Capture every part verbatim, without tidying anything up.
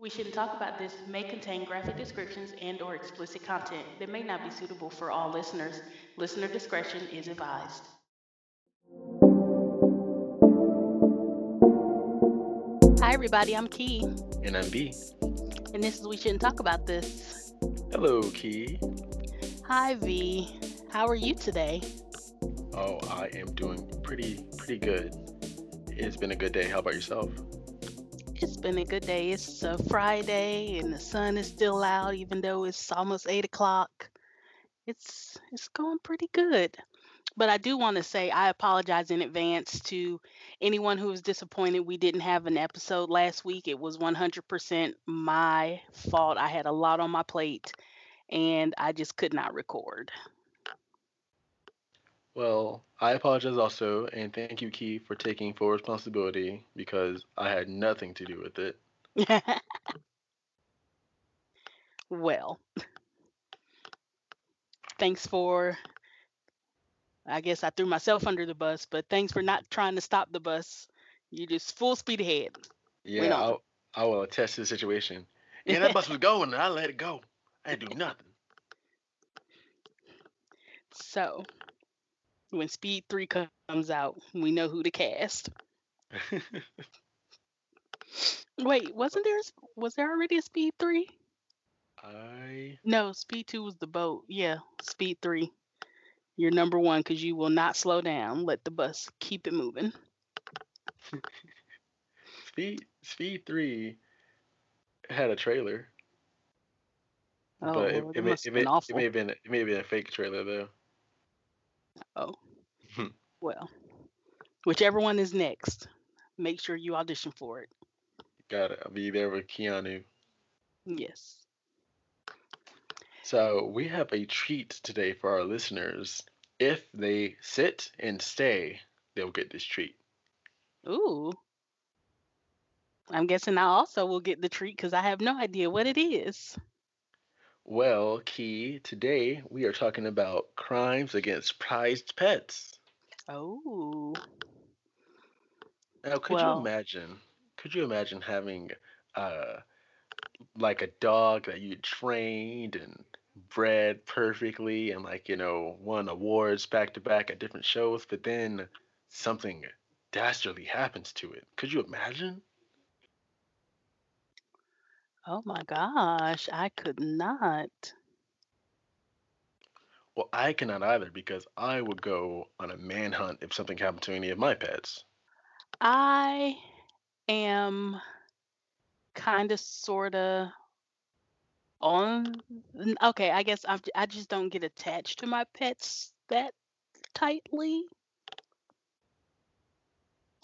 We shouldn't talk about this may contain graphic descriptions and or explicit content that may not be suitable for all listeners. Listener discretion is advised. Hi everybody, I'm Key. And I'm B. And this is We Shouldn't Talk About This. Hello, Key. Hi V. How are you today? Oh, I am doing pretty, pretty good. It's been a good day. How about yourself? It's been a good day. It's a Friday and the sun is still out, even though it's almost eight o'clock. It's it's going pretty good. But I do want to say I apologize in advance to anyone who was disappointed we didn't have an episode last week. It was one hundred percent my fault. I had a lot on my plate and I just could not record. Well, I apologize also, and thank you, Key, for taking full responsibility, because I had nothing to do with it. Well, thanks for, I guess I threw myself under the bus, but thanks for not trying to stop the bus. You just full speed ahead. Yeah, I'll, I will attest to the situation. Yeah, that bus was going, and I let it go. I didn't do nothing. So... when Speed three comes out, we know who to cast. Wait, wasn't there? Was there already a Speed three? I no. Speed two was the boat. Yeah, Speed three. You're number one because you will not slow down. Let the bus keep it moving. Speed Speed three had a trailer. Oh, but it, it, may, it, may, it may have been it may have been a fake trailer though. Oh, well, whichever one is next, make sure you audition for it. Got it. I'll be there with Keanu. Yes. So we have a treat today for our listeners. If they sit and stay, they'll get this treat. Ooh. I'm guessing I also will get the treat because I have no idea what it is. Well, Key, today we are talking about crimes against prized pets. Oh. Now, could well, you imagine, could you imagine having, uh, like, a dog that you trained and bred perfectly and, like, you know, won awards back-to-back at different shows, but then something dastardly happens to it? Could you imagine? Oh my gosh, I could not. Well, I cannot either because I would go on a manhunt if something happened to any of my pets. I am kind of, sort of on... Okay, I guess I've, I just don't get attached to my pets that tightly.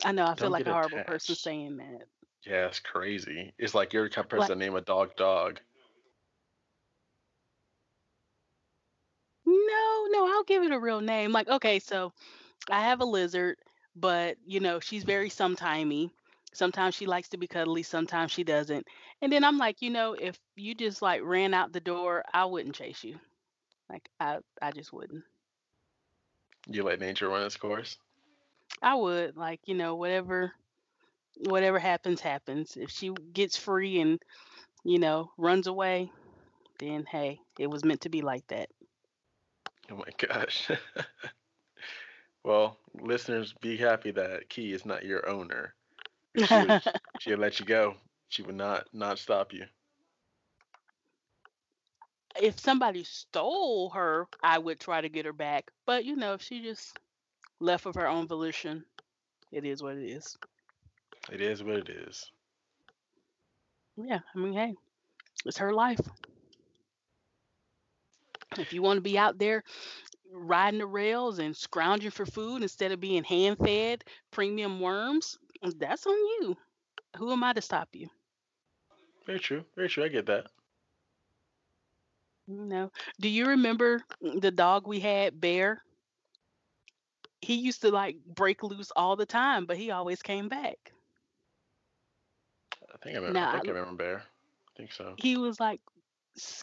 I know, I feel like a horrible person saying that. Yeah, it's crazy. It's like you're the kind of person to name a dog dog. No, no, I'll give it a real name. Like, okay, so I have a lizard, but, you know, she's very sometimey. Sometimes she likes to be cuddly, sometimes she doesn't. And then I'm like, you know, if you just, like, ran out the door, I wouldn't chase you. Like, I, I just wouldn't. You let nature run its course? I would. Like, you know, whatever... whatever happens, happens. If she gets free and, you know, runs away, then, hey, it was meant to be like that. Oh, my gosh. Well, listeners, be happy that Key is not your owner. She would, she would let you go. She would not, not stop you. If somebody stole her, I would try to get her back. But, you know, if she just left of her own volition, it is what it is. It is what it is. Yeah, I mean, hey, it's her life. If you want to be out there riding the rails and scrounging for food instead of being hand-fed premium worms, that's on you. Who am I to stop you? Very true. Very true. I get that. You know, do you remember the dog we had, Bear? He used to, like, break loose all the time, but he always came back. I think I remember, now, I think I remember Bear. I think so. He was, like,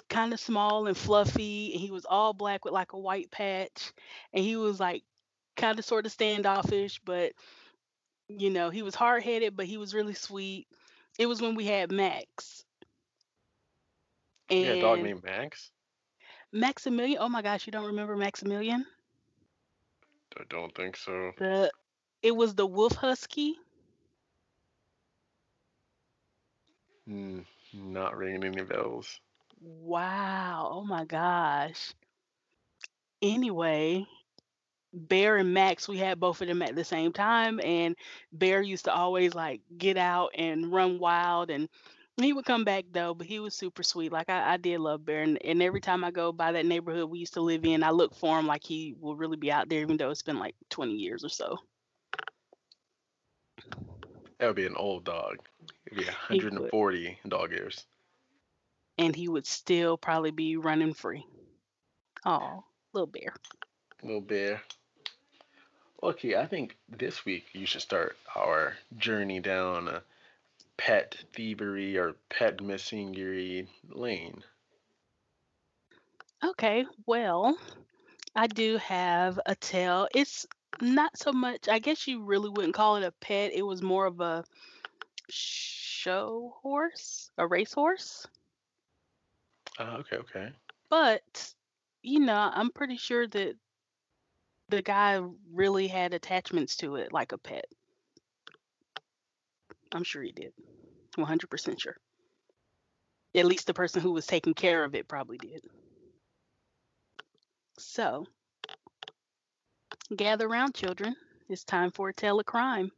kind of small and fluffy, and he was all black with, like, a white patch, and he was, like, kind of sort of standoffish, but, you know, he was hard-headed, but he was really sweet. It was when we had Max, And yeah, a dog named Max. Maximilian. Oh my gosh, you don't remember Maximilian? I don't think so. The it was the wolf husky. Mm, not ringing any bells. Wow. Oh my gosh. Anyway, Bear and Max, we had both of them at the same time, and Bear used to always like get out and run wild, and he would come back though, but he was super sweet. Like I, I did love Bear, and, and every time I go by that neighborhood we used to live in, I look for him like he will really be out there, even though it's been like twenty years or so. That would be an old dog. It'd be one hundred forty dog years. And he would still probably be running free. Oh, little Bear. Little Bear. Okay, I think this week you should start our journey down a pet thievery or pet missingery lane. Okay, well, I do have a tale. It's not so much, I guess you really wouldn't call it a pet. It was more of a show horse, a race horse. Uh, okay, okay. But, you know, I'm pretty sure that the guy really had attachments to it like a pet. I'm sure he did. one hundred percent sure. At least the person who was taking care of it probably did. So, gather round, children. It's time for a tale of crime.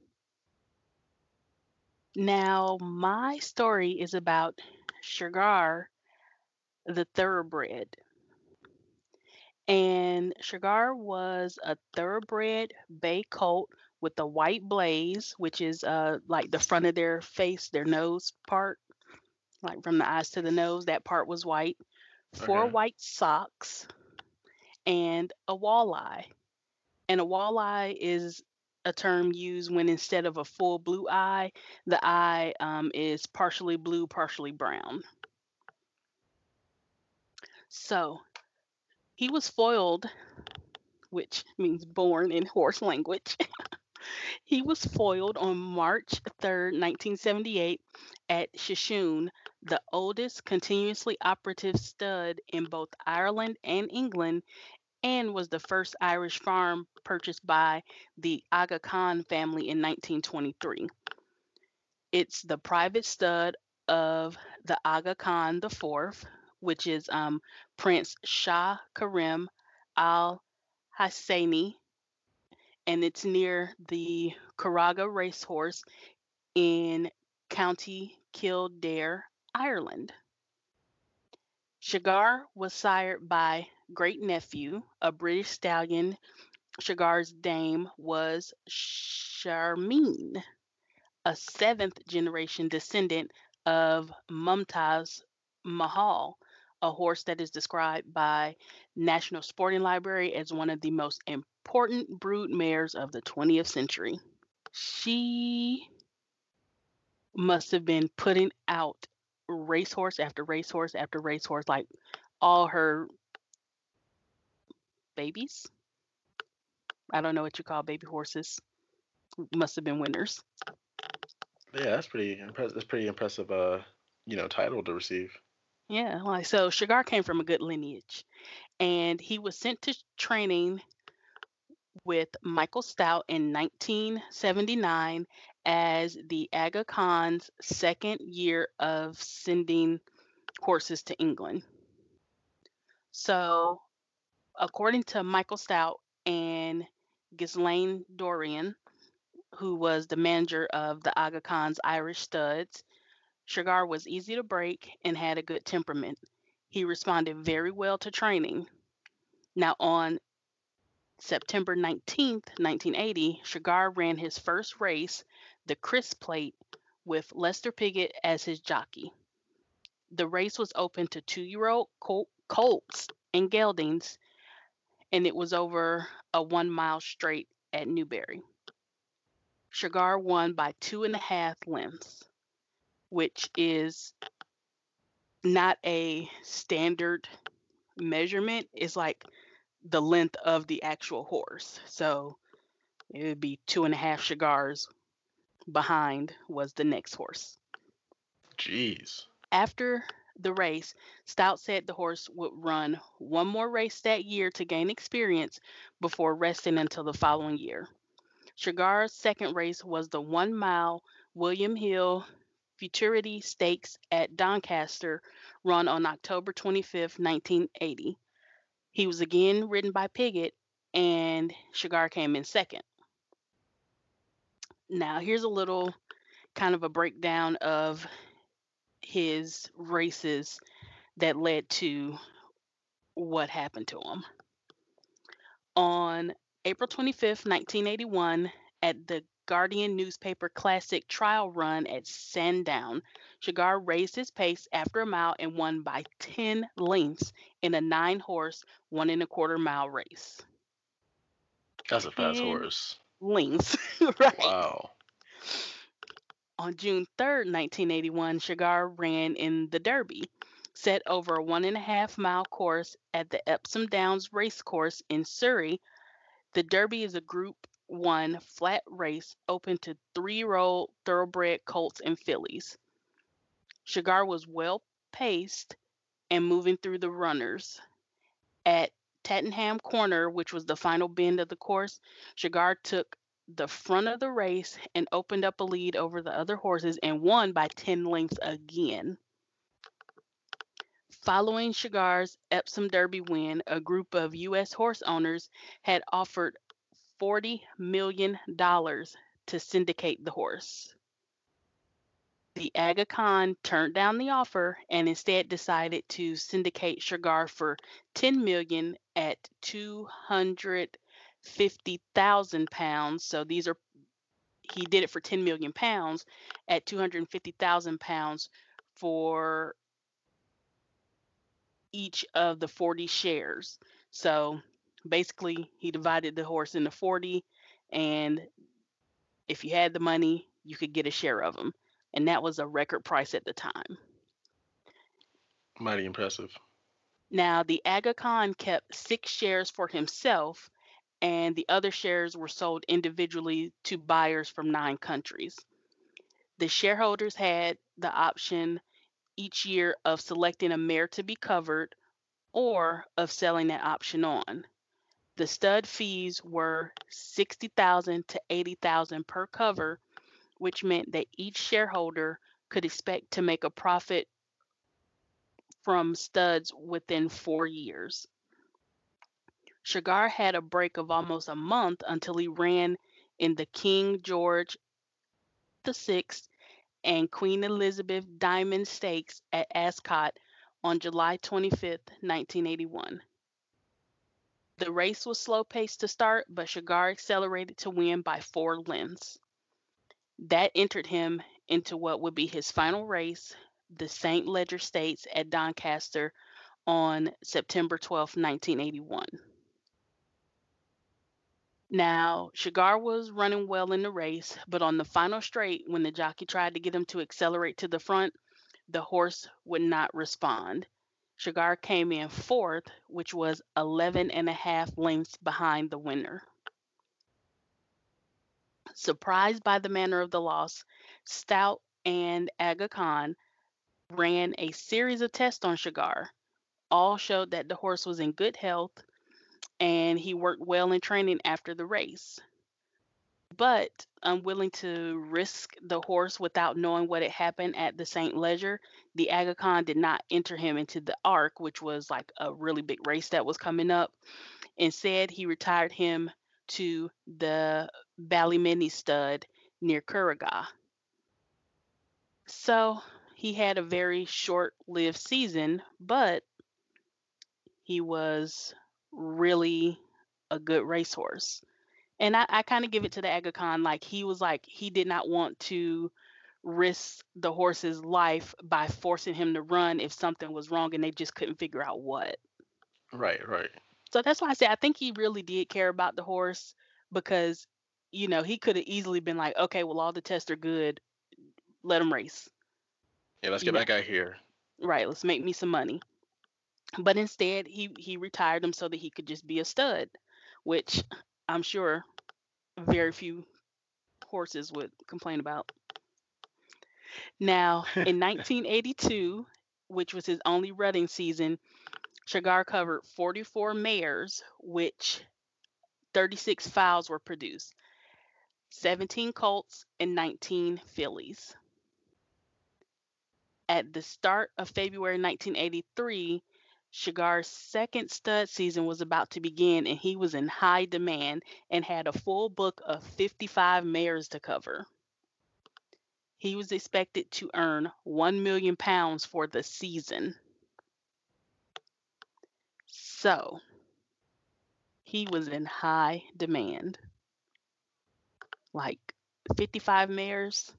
Now, my story is about Shergar, the thoroughbred. And Shergar was a thoroughbred bay colt with a white blaze, which is uh like the front of their face, their nose part, like from the eyes to the nose, that part was white. Four okay. white socks and a walleye. And a walleye is a term used when instead of a full blue eye, the eye um, is partially blue, partially brown. So he was foaled, which means born in horse language. He was foaled on March third, nineteen seventy-eight at Shishun, the oldest continuously operative stud in both Ireland and England, and was the first Irish farm purchased by the Aga Khan family in nineteen twenty-three. It's the private stud of the Aga Khan the fourth, which is um, Prince Shah Karim al-Hassani, and it's near the Carraga Racehorse in County Kildare, Ireland. Shergar was sired by Great Nephew, a British stallion. Shergar's dame was Charmeen, a seventh generation descendant of Mumtaz Mahal, a horse that is described by National Sporting Library as one of the most important brood mares of the twentieth century. She must have been putting out racehorse after racehorse after racehorse, like all her babies. I don't know what you call baby horses. Must have been winners. Yeah, that's pretty impressive. That's pretty impressive. Uh, you know, title to receive. Yeah, like so Shergar came from a good lineage, and he was sent to training with Michael Stoute in nineteen seventy-nine as the Aga Khan's second year of sending horses to England. So according to Michael Stoute and Ghislain Drion, who was the manager of the Aga Khan's Irish studs, Shergar was easy to break and had a good temperament. He responded very well to training. Now, on September nineteenth, nineteen eighty, Shergar ran his first race, the Chris Plate, with Lester Piggott as his jockey. The race was open to two-year-old col- colts and geldings, and it was over a one-mile straight at Newbury. Shergar won by two and a half lengths, which is not a standard measurement. It's like the length of the actual horse. So it would be two and a half Shergars behind was the next horse. Jeez. After the race, Stoute said the horse would run one more race that year to gain experience before resting until the following year. Shergar's second race was the one-mile William Hill Futurity Stakes at Doncaster, run on October twenty-fifth, nineteen eighty. He was again ridden by Piggott, and Shergar came in second. Now, here's a little kind of a breakdown of his races that led to what happened to him. On April twenty-fifth, nineteen eighty-one, at the Guardian newspaper classic trial run at Sandown, Shergar raised his pace after a mile and won by ten lengths in a nine-horse, one-and-a-quarter-mile race. That's a fast horse. Lengths, right? Wow. On June third, nineteen eighty-one, Shergar ran in the Derby, set over a one-and-a-half-mile course at the Epsom Downs racecourse in Surrey. The Derby is a Group one flat race open to three-year-old thoroughbred colts and fillies. Shergar was well-paced and moving through the runners. At Tattenham Corner, which was the final bend of the course, Shergar took the front of the race and opened up a lead over the other horses and won by ten lengths again. Following Shergar's Epsom Derby win, a group of U S horse owners had offered forty million dollars to syndicate the horse. The Aga Khan turned down the offer and instead decided to syndicate Shergar for ten million dollars at two hundred fifty thousand pounds. So these are, he did it for ten million pounds at two hundred fifty thousand pounds for each of the forty shares. So basically he divided the horse into forty, and if you had the money, you could get a share of them. And that was a record price at the time. Mighty impressive. Now, the Aga Khan kept six shares for himself, and the other shares were sold individually to buyers from nine countries. The shareholders had the option each year of selecting a mare to be covered or of selling that option on. The stud fees were sixty thousand to eighty thousand per cover, which meant that each shareholder could expect to make a profit from studs within four years. Shergar had a break of almost a month until he ran in the King George the Sixth and Queen Elizabeth Diamond Stakes at Ascot on July twenty-fifth, nineteen eighty-one. The race was slow-paced to start, but Shergar accelerated to win by four lengths. That entered him into what would be his final race, the Saint Leger Stakes at Doncaster on September twelfth, nineteen eighty-one. Now, Shergar was running well in the race, but on the final straight, when the jockey tried to get him to accelerate to the front, the horse would not respond. Shergar came in fourth, which was eleven and a half lengths behind the winner. Surprised by the manner of the loss, Stoute and Aga Khan ran a series of tests on Shergar. All showed that the horse was in good health and he worked well in training after the race. But unwilling to risk the horse without knowing what had happened at the Saint Leger, the Aga Khan did not enter him into the Arc, which was like a really big race that was coming up. Instead, he retired him to the Ballymany stud near Curragh. So he had a very short-lived season, but he was really a good racehorse. And I, I kind of give it to the Aga Khan, like he was like, he did not want to risk the horse's life by forcing him to run if something was wrong and they just couldn't figure out what. Right, right. So that's why I say I think he really did care about the horse, because, you know, he could have easily been like, okay, well, all the tests are good. Let him race. Yeah, let's get back out here. Right. Let's make me some money. But instead, he, he retired him so that he could just be a stud, which I'm sure very few horses would complain about. Now, in nineteen eighty-two, which was his only running season, Shergar covered forty-four mares, which thirty-six fowls were produced, seventeen colts, and nineteen fillies. At the start of February nineteen eighty-three, Shergar's second stud season was about to begin, and he was in high demand and had a full book of fifty-five mares to cover. He was expected to earn one million pounds for the season. So, he was in high demand. Like, fifty-five mares?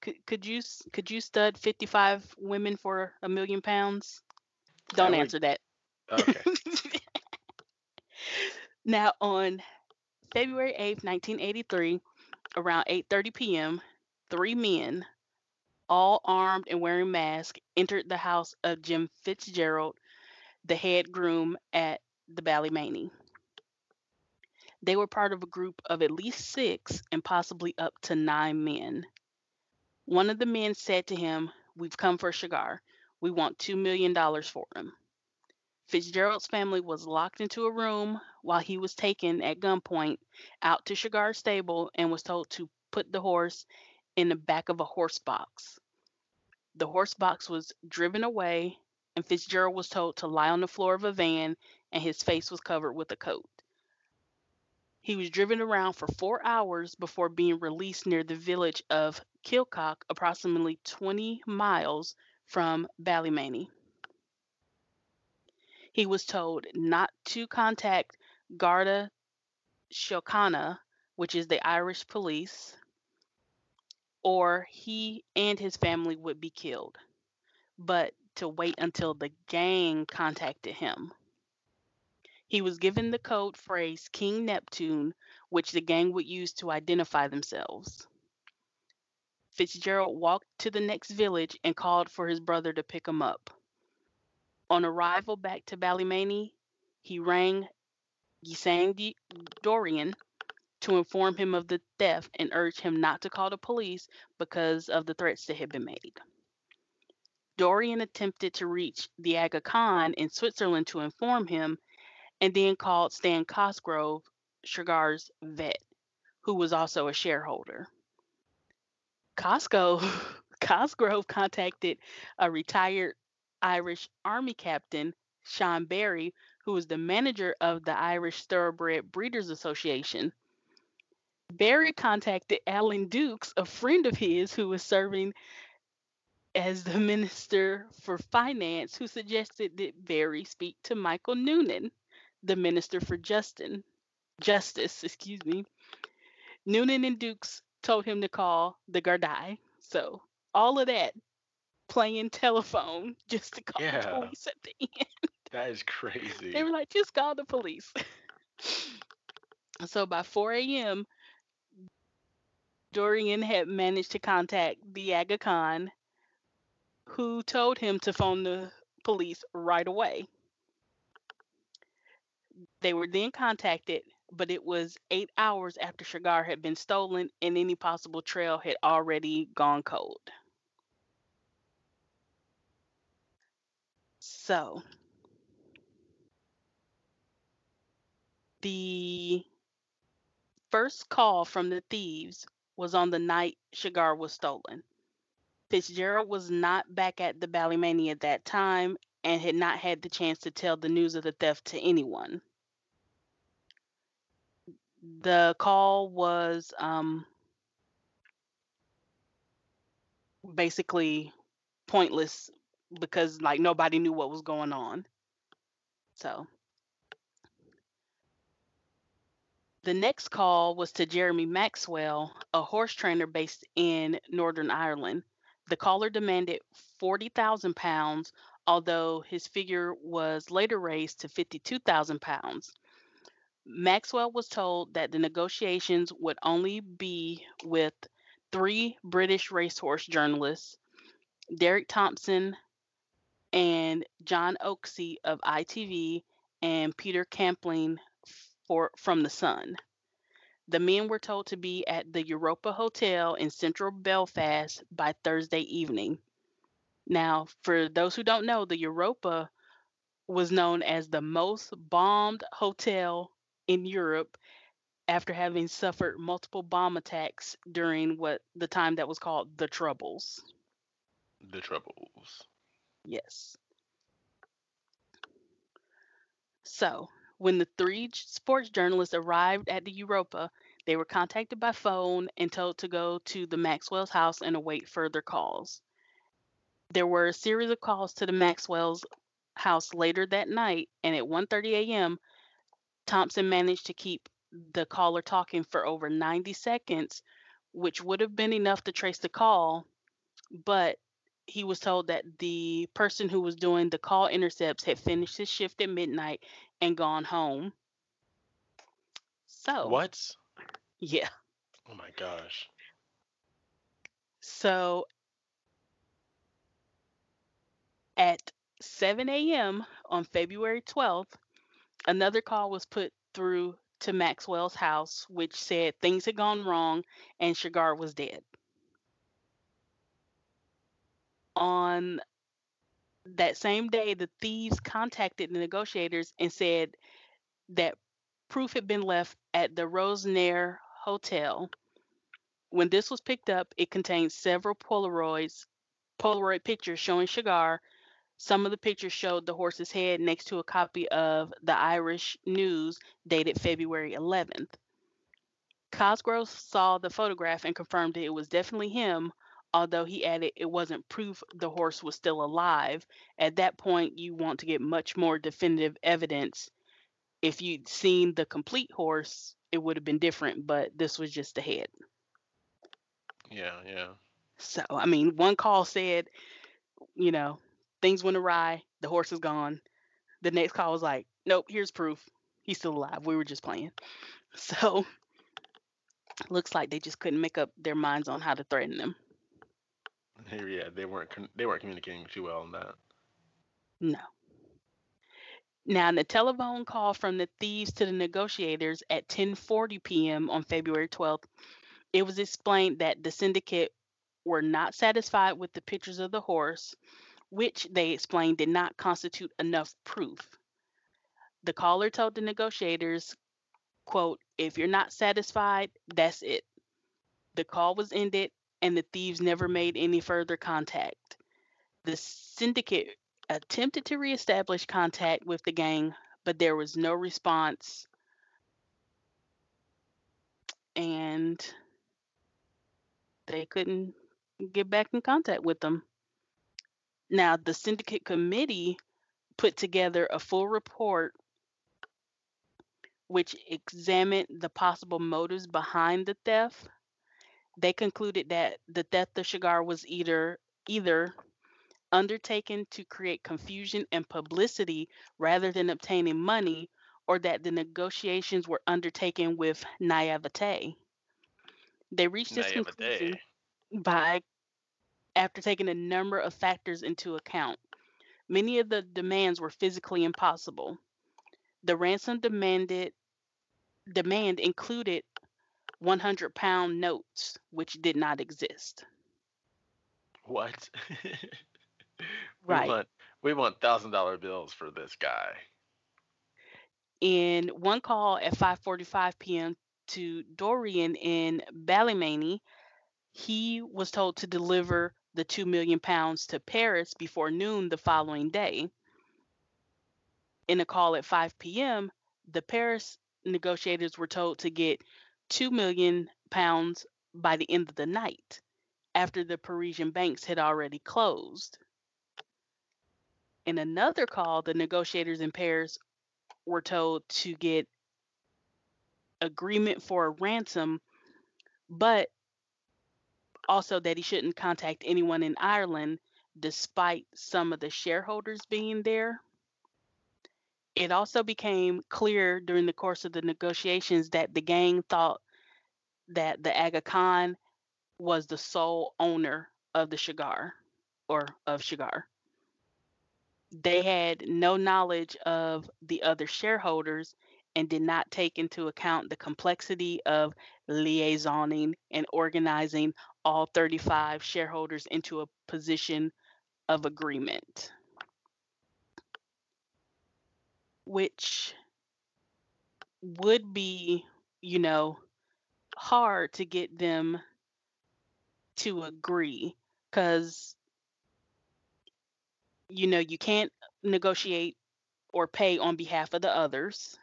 Could, could you could you stud fifty-five women for a million pounds? Don't answer that. Okay. Now, on February eighth, nineteen eighty-three, around eight thirty p.m., three men, all armed and wearing masks, entered the house of Jim Fitzgerald, the head groom at the Ballymany. They were part of a group of at least six and possibly up to nine men. One of the men said to him, "We've come for Shergar. We want two million dollars for him." Fitzgerald's family was locked into a room while he was taken at gunpoint out to Shergar's stable and was told to put the horse in the back of a horse box. The horse box was driven away, and Fitzgerald was told to lie on the floor of a van, and his face was covered with a coat. He was driven around for four hours before being released near the village of Kilcock, approximately twenty miles from Ballymany. He was told not to contact Garda Síochána, which is the Irish police, or he and his family would be killed, but to wait until the gang contacted him. He was given the code phrase King Neptune, which the gang would use to identify themselves. Fitzgerald walked to the next village and called for his brother to pick him up. On arrival back to Ballymany, he rang Ghislain Drion to inform him of the theft and urge him not to call the police because of the threats that had been made. Drion attempted to reach the Aga Khan in Switzerland to inform him, and then called Stan Cosgrove, Shergar's vet, who was also a shareholder. Cosgrove, Cosgrove contacted a retired Irish Army captain, Sean Barry, who was the manager of the Irish Thoroughbred Breeders Association. Barry contacted Alan Dukes, a friend of his who was serving as the Minister for Finance, who suggested that Barry speak to Michael Noonan, the Minister for Justin, Justice, excuse me. Noonan and Dukes told him to call the Gardai. So all of that playing telephone just to call yeah. the police at the end. That is crazy. They were like, just call the police. So by four a.m., Drion had managed to contact the Aga Khan, who told him to phone the police right away. They were then contacted, but it was eight hours after Shergar had been stolen and any possible trail had already gone cold. So, the first call from the thieves was on the night Shergar was stolen. Fitzgerald was not back at the Ballymany at that time and had not had the chance to tell the news of the theft to anyone. The call was um, basically pointless because, like, nobody knew what was going on. So the next call was to Jeremy Maxwell, a horse trainer based in Northern Ireland. The caller demanded forty thousand pounds, although his figure was later raised to fifty-two thousand pounds. Maxwell was told that the negotiations would only be with three British racehorse journalists, Derek Thompson and John Oakesy of I T V and Peter Campling for, from The Sun. The men were told to be at the Europa Hotel in central Belfast by Thursday evening. Now, for those who don't know, the Europa was known as the most bombed hotel in Europe after having suffered multiple bomb attacks during what the time that was called the Troubles. The Troubles. Yes. So, when the three sports journalists arrived at the Europa, they were contacted by phone and told to go to the Maxwell's house and await further calls. There were a series of calls to the Maxwell's house later that night, and at one thirty a.m., Thompson managed to keep the caller talking for over ninety seconds, which would have been enough to trace the call, but he was told that the person who was doing the call intercepts had finished his shift at midnight and gone home. So what? Yeah. Oh my gosh. So at seven a.m. on February twelfth, another call was put through to Maxwell's house, which said things had gone wrong and Shergar was dead. On that same day, the thieves contacted the negotiators and said that proof had been left at the Rosenair Hotel. When this was picked up, it contained several Polaroids, Polaroid pictures showing Shergar. Some of the pictures showed the horse's head next to a copy of the Irish News dated February eleventh. Cosgrove saw the photograph and confirmed that it was definitely him, although he added it wasn't proof the horse was still alive. At that point, you want to get much more definitive evidence. If you'd seen the complete horse, it would have been different, but this was just the head. Yeah, yeah. So, I mean, one call said, you know, things went awry, the horse is gone. The next call was like, nope, here's proof. He's still alive. We were just playing. So, looks like they just couldn't make up their minds on how to threaten them. Yeah, they weren't they weren't communicating too well on that. No. Now, the telephone call from the thieves to the negotiators at ten forty p.m. on February twelfth, it was explained that the syndicate were not satisfied with the pictures of the horse, which they explained did not constitute enough proof. The caller told the negotiators, quote, "If you're not satisfied, that's it." The call was ended, and the thieves never made any further contact. The syndicate attempted to reestablish contact with the gang, but there was no response. And they couldn't get back in contact with them. Now, the syndicate committee put together a full report which examined the possible motives behind the theft. They concluded that the theft of Shergar was either either undertaken to create confusion and publicity rather than obtaining money, or that the negotiations were undertaken with naivete. They reached this naivete. conclusion by after taking a number of factors into account. Many of the demands were physically impossible. The ransom demanded demand included one hundred pound notes, which did not exist. What? we right. Want, we want one thousand dollars bills for this guy. In one call at five forty-five p.m. to Dorian in Ballymany, he was told to deliver the two million pounds to Paris before noon the following day. In a call at five p.m., the Paris negotiators were told to get two million pounds by the end of the night, after the Parisian banks had already closed. In another call, the negotiators in Paris were told to get agreement for a ransom, but also that he shouldn't contact anyone in Ireland, despite some of the shareholders being there. It also became clear during the course of the negotiations that the gang thought that the Aga Khan was the sole owner of the Shergar, or of Shergar. They had no knowledge of the other shareholders and did not take into account the complexity of liaisoning and organizing all thirty-five shareholders into a position of agreement, which would be, you know, hard to get them to agree, because, you know, you can't negotiate or pay on behalf of the others.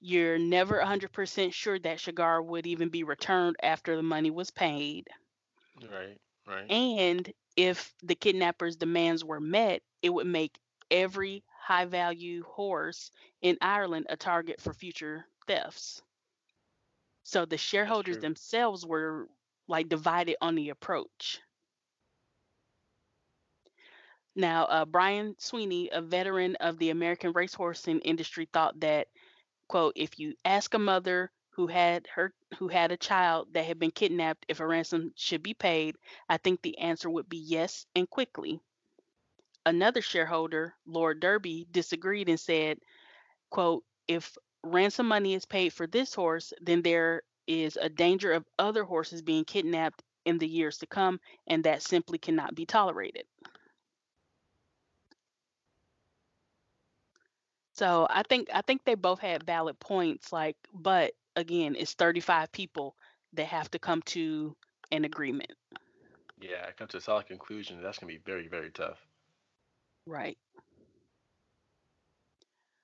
You're never one hundred percent sure that Shergar would even be returned after the money was paid. Right, right. And if the kidnappers' demands were met, it would make every high-value horse in Ireland a target for future thefts. So the shareholders themselves were, like, divided on the approach. Now, uh, Brian Sweeney, a veteran of the American racehorsing industry, thought that, quote, if you ask a mother who had her who had a child that had been kidnapped if a ransom should be paid, I think the answer would be yes, and quickly. Another shareholder, Lord Derby, disagreed and said, quote, if ransom money is paid for this horse, then there is a danger of other horses being kidnapped in the years to come, and that simply cannot be tolerated. So I think I think they both had valid points, like, but again, it's thirty-five people that have to come to an agreement. Yeah, I come to a solid conclusion. That's going to be very, very tough. Right.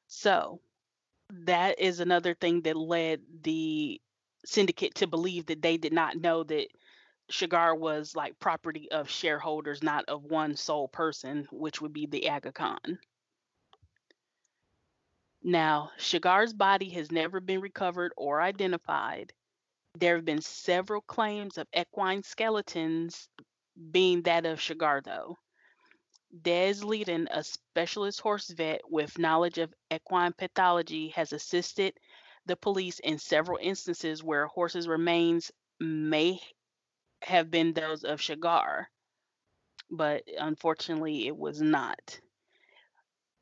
So that is another thing that led the syndicate to believe that they did not know that Shergar was, like, property of shareholders, not of one sole person, which would be the Aga Khan. Now, Shergar's body has never been recovered or identified. There have been several claims of equine skeletons being that of Shergar, though. Des Leadon, a specialist horse vet with knowledge of equine pathology, has assisted the police in several instances where horses' remains may have been those of Shergar, but unfortunately it was not.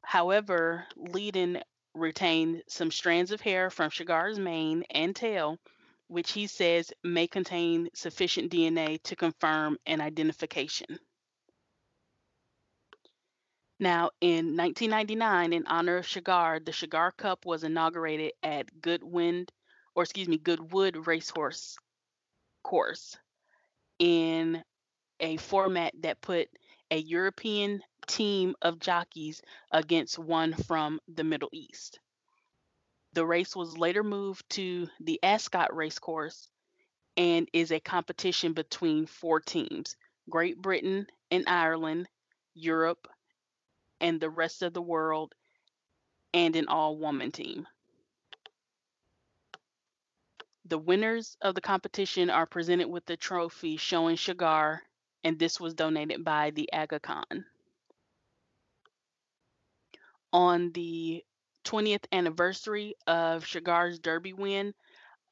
However, Leadon retained some strands of hair from Shergar's mane and tail, which he says may contain sufficient D N A to confirm an identification. Now, in nineteen ninety-nine, in honor of Shergar, the Shergar Cup was inaugurated at Goodwind, or excuse me, Goodwood Racehorse Course, in a format that put a European team of jockeys against one from the Middle East. The race was later moved to the Ascot racecourse and is a competition between four teams: Great Britain and Ireland, Europe, and the rest of the world, and an all-woman team. The winners of the competition are presented with a trophy showing Shergar, and this was donated by the Aga Khan. On the twentieth anniversary of Shergar's Derby win,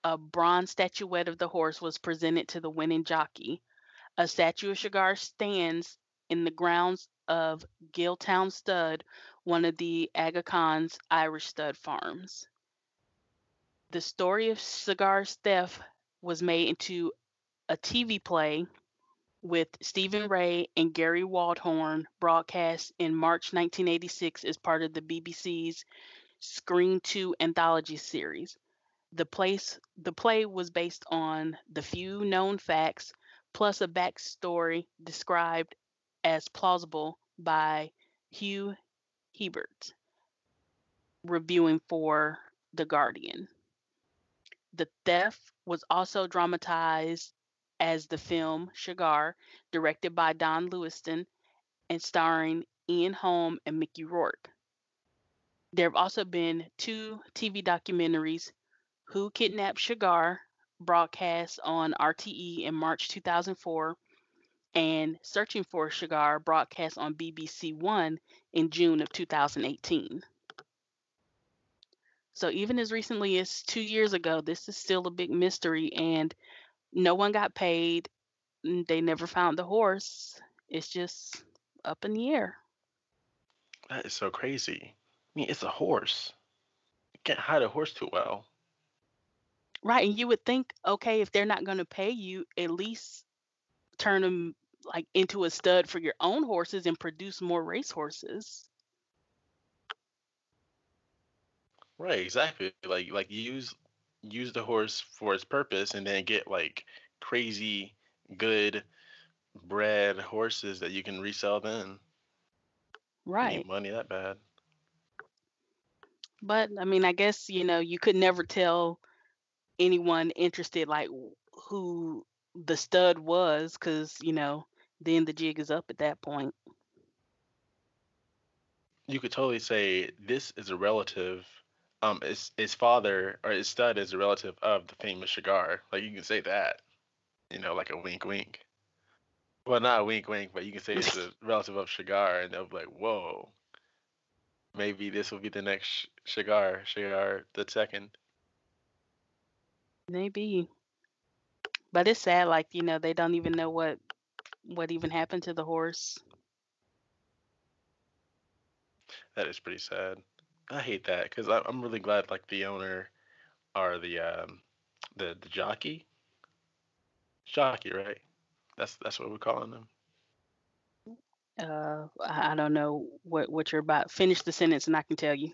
a bronze statuette of the horse was presented to the winning jockey. A statue of Shergar stands in the grounds of Giltown Stud, one of the Aga Khan's Irish stud farms. The story of Shergar's theft was made into a T V play with Stephen Ray and Gary Waldhorn, broadcast in March nineteen eighty-six as part of the B B C's Screen two anthology series. The, place, the play was based on the few known facts, plus a backstory described as plausible by Hugh Hebert, reviewing for The Guardian. The theft was also dramatized as the film Shergar, directed by Don Lewiston and starring Ian Holm and Mickey Rourke. There have also been two T V documentaries, Who Kidnapped Shergar, broadcast on R T E in March two thousand four, and Searching for Shergar, broadcast on B B C One in June of two thousand eighteen. So even as recently as two years ago, this is still a big mystery, and no one got paid. They never found the horse. It's just up in the air. That is so crazy. I mean, it's a horse. You can't hide a horse too well. Right, and you would think, okay, if they're not going to pay you, at least turn them like into a stud for your own horses and produce more race horses. Right, exactly. Like like use use the horse for its purpose, and then get like crazy good bred horses that you can resell then. Right. You need money that bad. But I mean, I guess, you know, you could never tell anyone interested like who the stud was, because, you know, then the jig is up at that point. You could totally say this is a relative. Um, his, his father or his stud is a relative of the famous Shergar. Like, you can say that, you know, like a wink, wink. Well, not a wink, wink, but you can say it's a relative of Shergar, and they'll be like, whoa, maybe this will be the next Shergar, Shergar the second. Maybe. But it's sad, like, you know, they don't even know what what even happened to the horse. That is pretty sad. I hate that, because I'm really glad, like, the owner or the um, the the jockey, jockey, right? That's that's what we're calling them. Uh, I don't know what, what you're about. Finish the sentence, and I can tell you.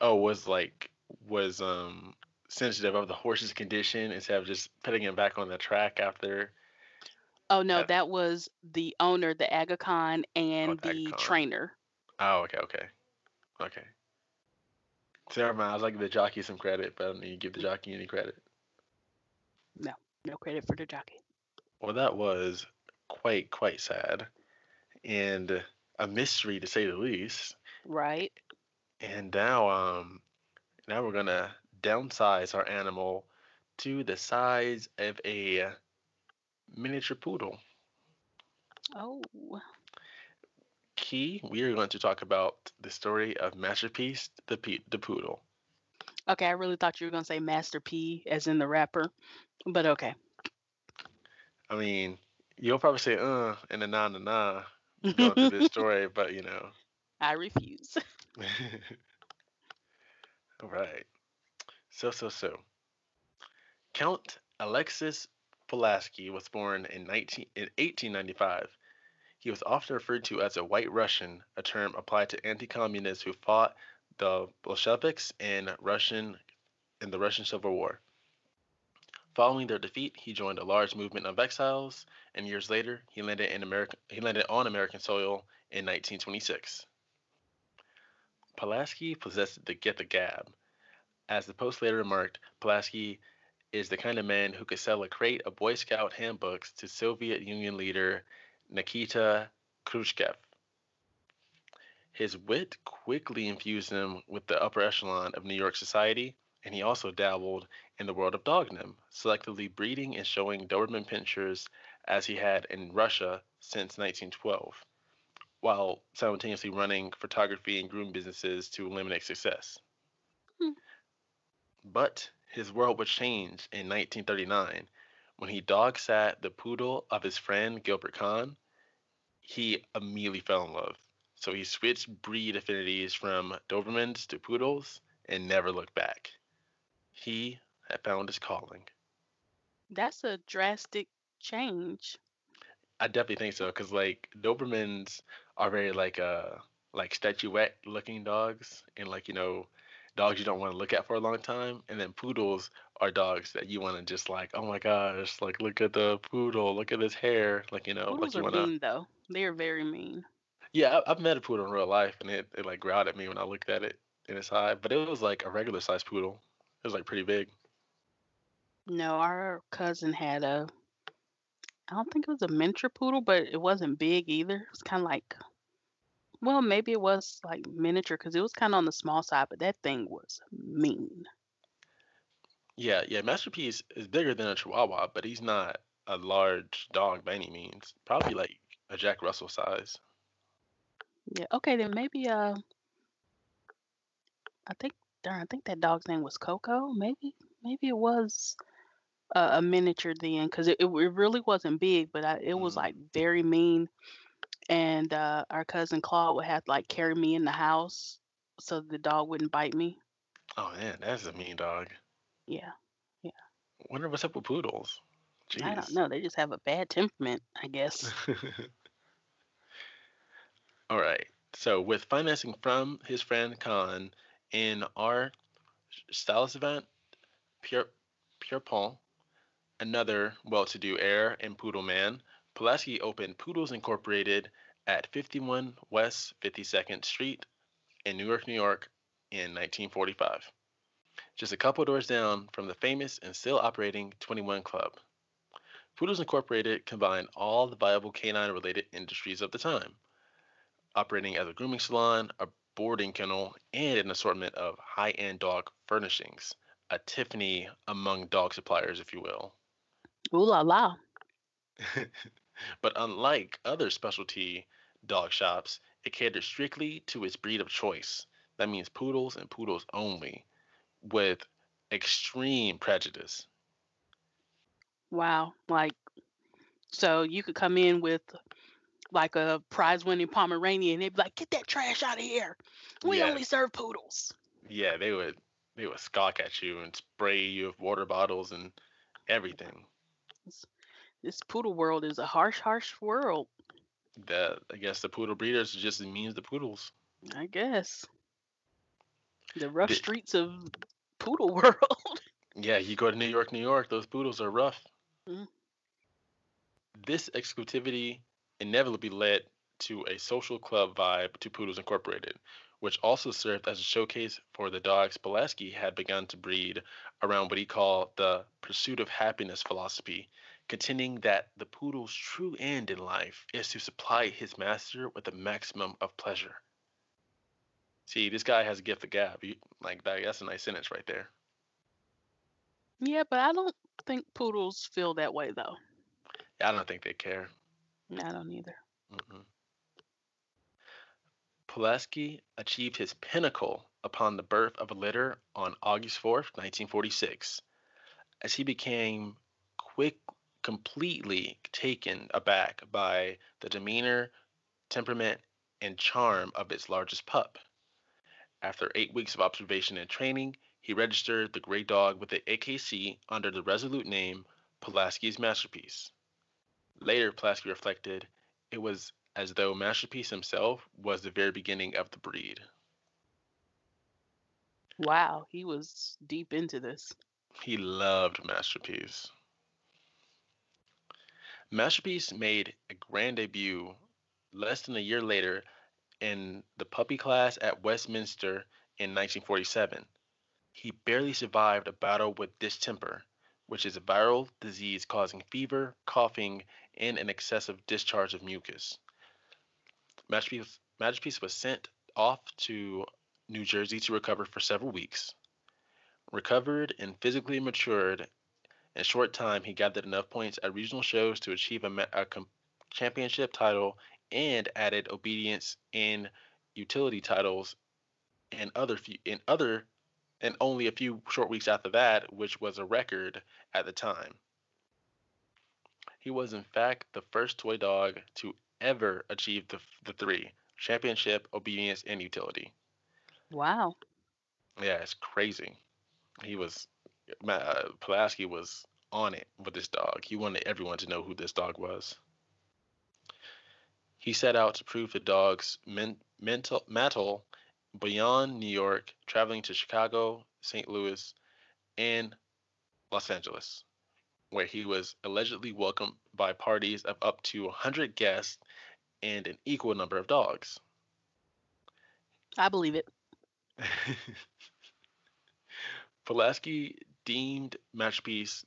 Oh, was like was um sensitive of the horse's condition instead of just putting him back on the track after. Oh no, after... that was the owner, the Aga Khan, and oh, the Khan. Trainer. Oh, okay, okay, okay. So never mind, I was like, the jockey some credit, but I don't need to give the jockey any credit. No, no credit for the jockey. Well, that was quite, quite sad. And a mystery, to say the least. Right. And now um, now we're going to downsize our animal to the size of a miniature poodle. Oh. Key, we are going to talk about the story of Masterpiece, the P- the poodle. Okay, I really thought you were going to say Master P, as in the rapper, but okay. I mean, you'll probably say, uh, and a na na na going through this story, but, you know. I refuse. All right. So, so, so. Count Alexis Pulaski was born in nineteen in eighteen ninety-five. He was often referred to as a White Russian, a term applied to anti-communists who fought the Bolsheviks in Russian in the Russian Civil War. Following their defeat, he joined a large movement of exiles, and years later, he landed in America. He landed on American soil in nineteen twenty-six. Pulaski possessed the get the gab. As the Post later remarked, Pulaski is the kind of man who could sell a crate of Boy Scout handbooks to Soviet Union leader Nikita Khrushchev. His wit quickly infused him with the upper echelon of New York society, and he also dabbled in the world of dogdom, selectively breeding and showing Doberman pinschers as he had in Russia since nineteen twelve, while simultaneously running photography and groom businesses to eliminate success. Hmm. But his world would change in nineteen thirty-nine. When he dog sat the poodle of his friend Gilbert Kahn, he immediately fell in love. So he switched breed affinities from Dobermans to poodles and never looked back. He had found his calling. That's a drastic change. I definitely think so, because like Dobermans are very like uh like statuette looking dogs, and like, you know, dogs you don't want to look at for a long time, and then poodles are dogs that you want to just like, oh my gosh, like look at the poodle, look at his hair, like, you know. Poodles like you wanna... are mean though. They are very mean. Yeah, I, I've met a poodle in real life, and it, it like growled at me when I looked at it in its eye, but it was like a regular sized poodle. It was like pretty big. No, our cousin had a, I don't think it was a miniature poodle, but it wasn't big either. It was kind of like, well, maybe it was like miniature because it was kind of on the small side, but that thing was mean. Yeah, yeah. Masterpiece is bigger than a Chihuahua, but he's not a large dog by any means. Probably like a Jack Russell size. Yeah. Okay, then maybe uh, I think darn, I think that dog's name was Coco. Maybe, maybe it was uh, a miniature then, because it, it it really wasn't big, but I, it was mm. like very mean. And uh, our cousin Claude would have to like carry me in the house so the dog wouldn't bite me. Oh man, that's a mean dog. Yeah, yeah. Wonder what's up with poodles. Jeez. I don't know. They just have a bad temperament, I guess. All right. So with financing from his friend Khan and R. Stallsvant Pierpont, another well-to-do heir and poodle man, Pulaski opened Poodles Incorporated at fifty-one West fifty-second Street in Newark, New York in nineteen forty-five, just a couple doors down from the famous and still operating twenty-one Club. Poodles Incorporated combined all the viable canine-related industries of the time, operating as a grooming salon, a boarding kennel, and an assortment of high-end dog furnishings, a Tiffany among dog suppliers, if you will. Ooh la la. But unlike other specialty dog shops, it catered strictly to its breed of choice. That means poodles and poodles only, with extreme prejudice. Wow. Like, so you could come in with like a prize-winning Pomeranian and they'd be like, "Get that trash out of here. We yeah. only serve poodles." Yeah, they would they would scoff at you and spray you with water bottles and everything. It's, This poodle world is a harsh, harsh world. That, I guess the poodle breeders just means the poodles. I guess. The rough the, streets of poodle world. Yeah, you go to New York, New York, those poodles are rough. Mm. This exclusivity inevitably led to a social club vibe to Poodles Incorporated, which also served as a showcase for the dogs Pulaski had begun to breed around what he called the pursuit of happiness philosophy, contending that the poodle's true end in life is to supply his master with a maximum of pleasure. See, this guy has a gift of gab. You, like, that, that's a nice sentence right there. Yeah, but I don't think poodles feel that way, though. I don't think they care. I don't either. Mm-mm. Pulaski achieved his pinnacle upon the birth of a litter on August fourth, nineteen forty-six, as he became quick. completely taken aback by the demeanor, temperament, and charm of its largest pup. After eight weeks of observation and training, he registered the gray dog with the A K C under the resolute name Pulaski's Masterpiece. Later, Pulaski reflected, it was as though Masterpiece himself was the very beginning of the breed. Wow, he was deep into this. He loved Masterpiece. Masterpiece made a grand debut less than a year later in the puppy class at Westminster in nineteen forty-seven. He barely survived a battle with distemper, which is a viral disease causing fever, coughing, and an excessive discharge of mucus. Masterpiece, Masterpiece was sent off to New Jersey to recover for several weeks. Recovered and physically matured, in a short time, he gathered enough points at regional shows to achieve a, ma- a com- championship title and added obedience and utility titles and other few, and other and only a few short weeks after that, which was a record at the time. He was, in fact, the first toy dog to ever achieve the, the three, championship, obedience, and utility. Wow. Yeah, it's crazy. He was... Uh, Pulaski was on it with this dog. He wanted everyone to know who this dog was. He set out to prove the dog's men- mental mettle beyond New York, traveling to Chicago, Saint Louis, and Los Angeles, where he was allegedly welcomed by parties of up to one hundred guests and an equal number of dogs. I believe it. Pulaski deemed Masterpiece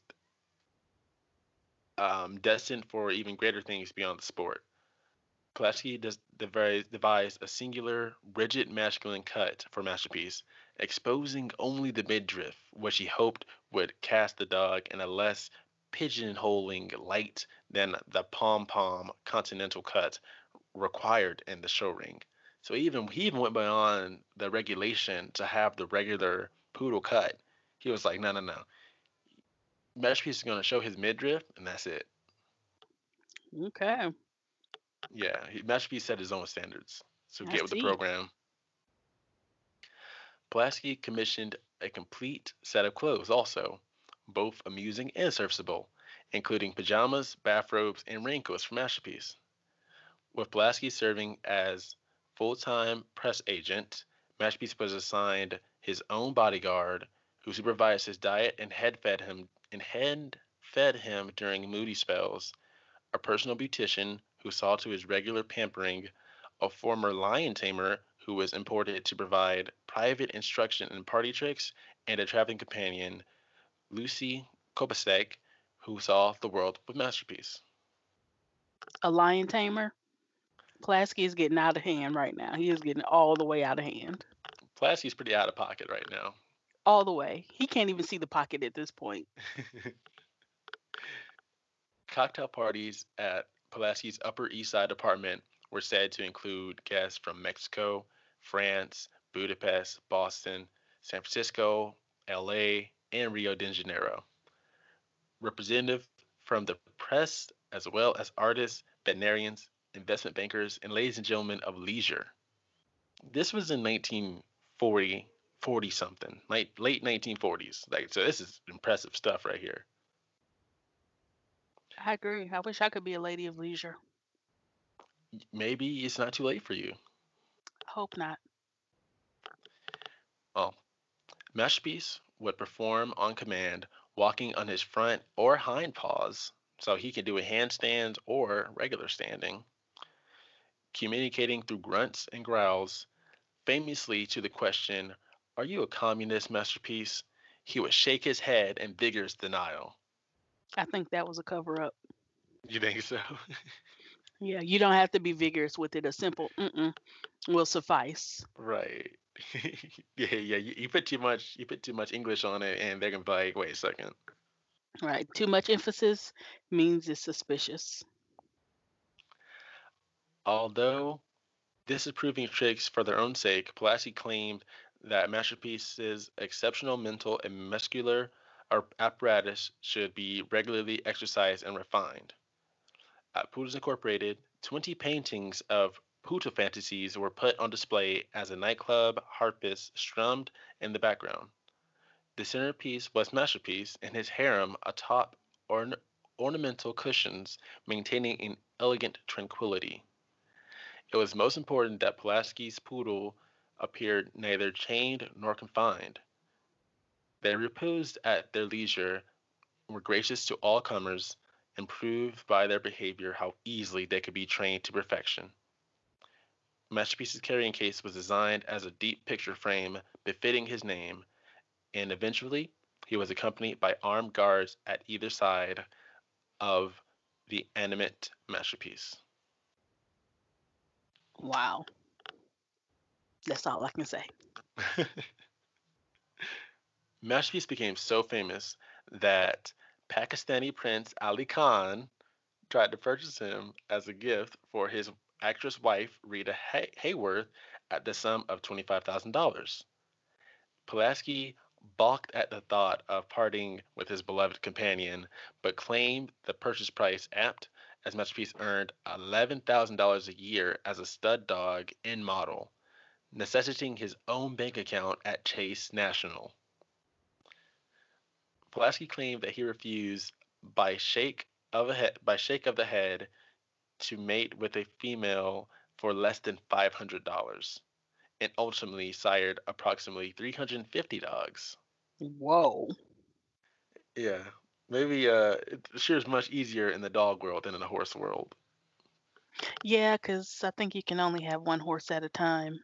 um, destined for even greater things beyond the sport. Pulaski des- devised, devised a singular, rigid masculine cut for Masterpiece, exposing only the midriff, which he hoped would cast the dog in a less pigeonholing light than the pom-pom continental cut required in the show ring. So even he even went beyond the regulation to have the regular poodle cut. He was like, no, no, no. Masterpiece is going to show his midriff, and that's it. Okay. Yeah, he, Masterpiece set his own standards. So I get with see. the program. Pulaski commissioned a complete set of clothes also, both amusing and serviceable, including pajamas, bathrobes, and raincoats for Masterpiece, with Pulaski serving as full-time press agent. Masterpiece was assigned his own bodyguard, who supervised his diet and head fed him and head fed him during moody spells, a personal beautician who saw to his regular pampering, a former lion tamer who was imported to provide private instruction in party tricks, and a traveling companion, Lucy Kopasek, who saw the world with Masterpiece. A lion tamer? Pulaski is getting out of hand right now. He is getting all the way out of hand. Pulaski's pretty out of pocket right now. All the way. He can't even see the pocket at this point. Cocktail parties at Pulaski's Upper East Side apartment were said to include guests from Mexico, France, Budapest, Boston, San Francisco, L A, and Rio de Janeiro. Representatives from the press, as well as artists, veterinarians, investment bankers, and ladies and gentlemen of leisure. This was in nineteen forty, forty-something, like late nineteen forties. Like, so this is impressive stuff right here. I agree. I wish I could be a lady of leisure. Maybe it's not too late for you. I hope not. Oh. Masterpiece would perform on command, walking on his front or hind paws, so he can do a handstand or regular standing, communicating through grunts and growls, famously to the question, "Are you a communist, Masterpiece?" He would shake his head in vigorous denial. I think that was a cover-up. You think so? Yeah, you don't have to be vigorous with it. A simple mm-mm will suffice. Right. yeah, yeah. You, you put too much. You put too much English on it, and they're gonna be like, "Wait a second." Right. Too much emphasis means it's suspicious. Although disapproving tricks for their own sake, Pulaski claimed that Masterpiece's exceptional mental and muscular apparatus should be regularly exercised and refined. At Poodles Incorporated, twenty paintings of Poodle fantasies were put on display as a nightclub harpist strummed in the background. The centerpiece was Masterpiece and his harem atop orn- ornamental cushions, maintaining an elegant tranquility. It was most important that Pulaski's poodle appeared neither chained nor confined. They reposed at their leisure, were gracious to all comers, and prove by their behavior how easily they could be trained to perfection. Masterpiece's carrying case was designed as a deep picture frame befitting his name, and eventually he was accompanied by armed guards at either side of the animate Masterpiece. Wow. That's all I can say. Masterpiece became so famous that Pakistani Prince Ali Khan tried to purchase him as a gift for his actress wife Rita Hay- Hayworth at the sum of twenty-five thousand dollars. Pulaski balked at the thought of parting with his beloved companion, but claimed the purchase price apt, as Masterpiece earned eleven thousand dollars a year as a stud dog and model, necessitating his own bank account at Chase National. Pulaski claimed that he refused by shake of a head, by shake of the head to mate with a female for less than five hundred dollars, and ultimately sired approximately three hundred fifty dogs. Whoa. Yeah, maybe uh, it sure is much easier in the dog world than in the horse world. Yeah, because I think you can only have one horse at a time.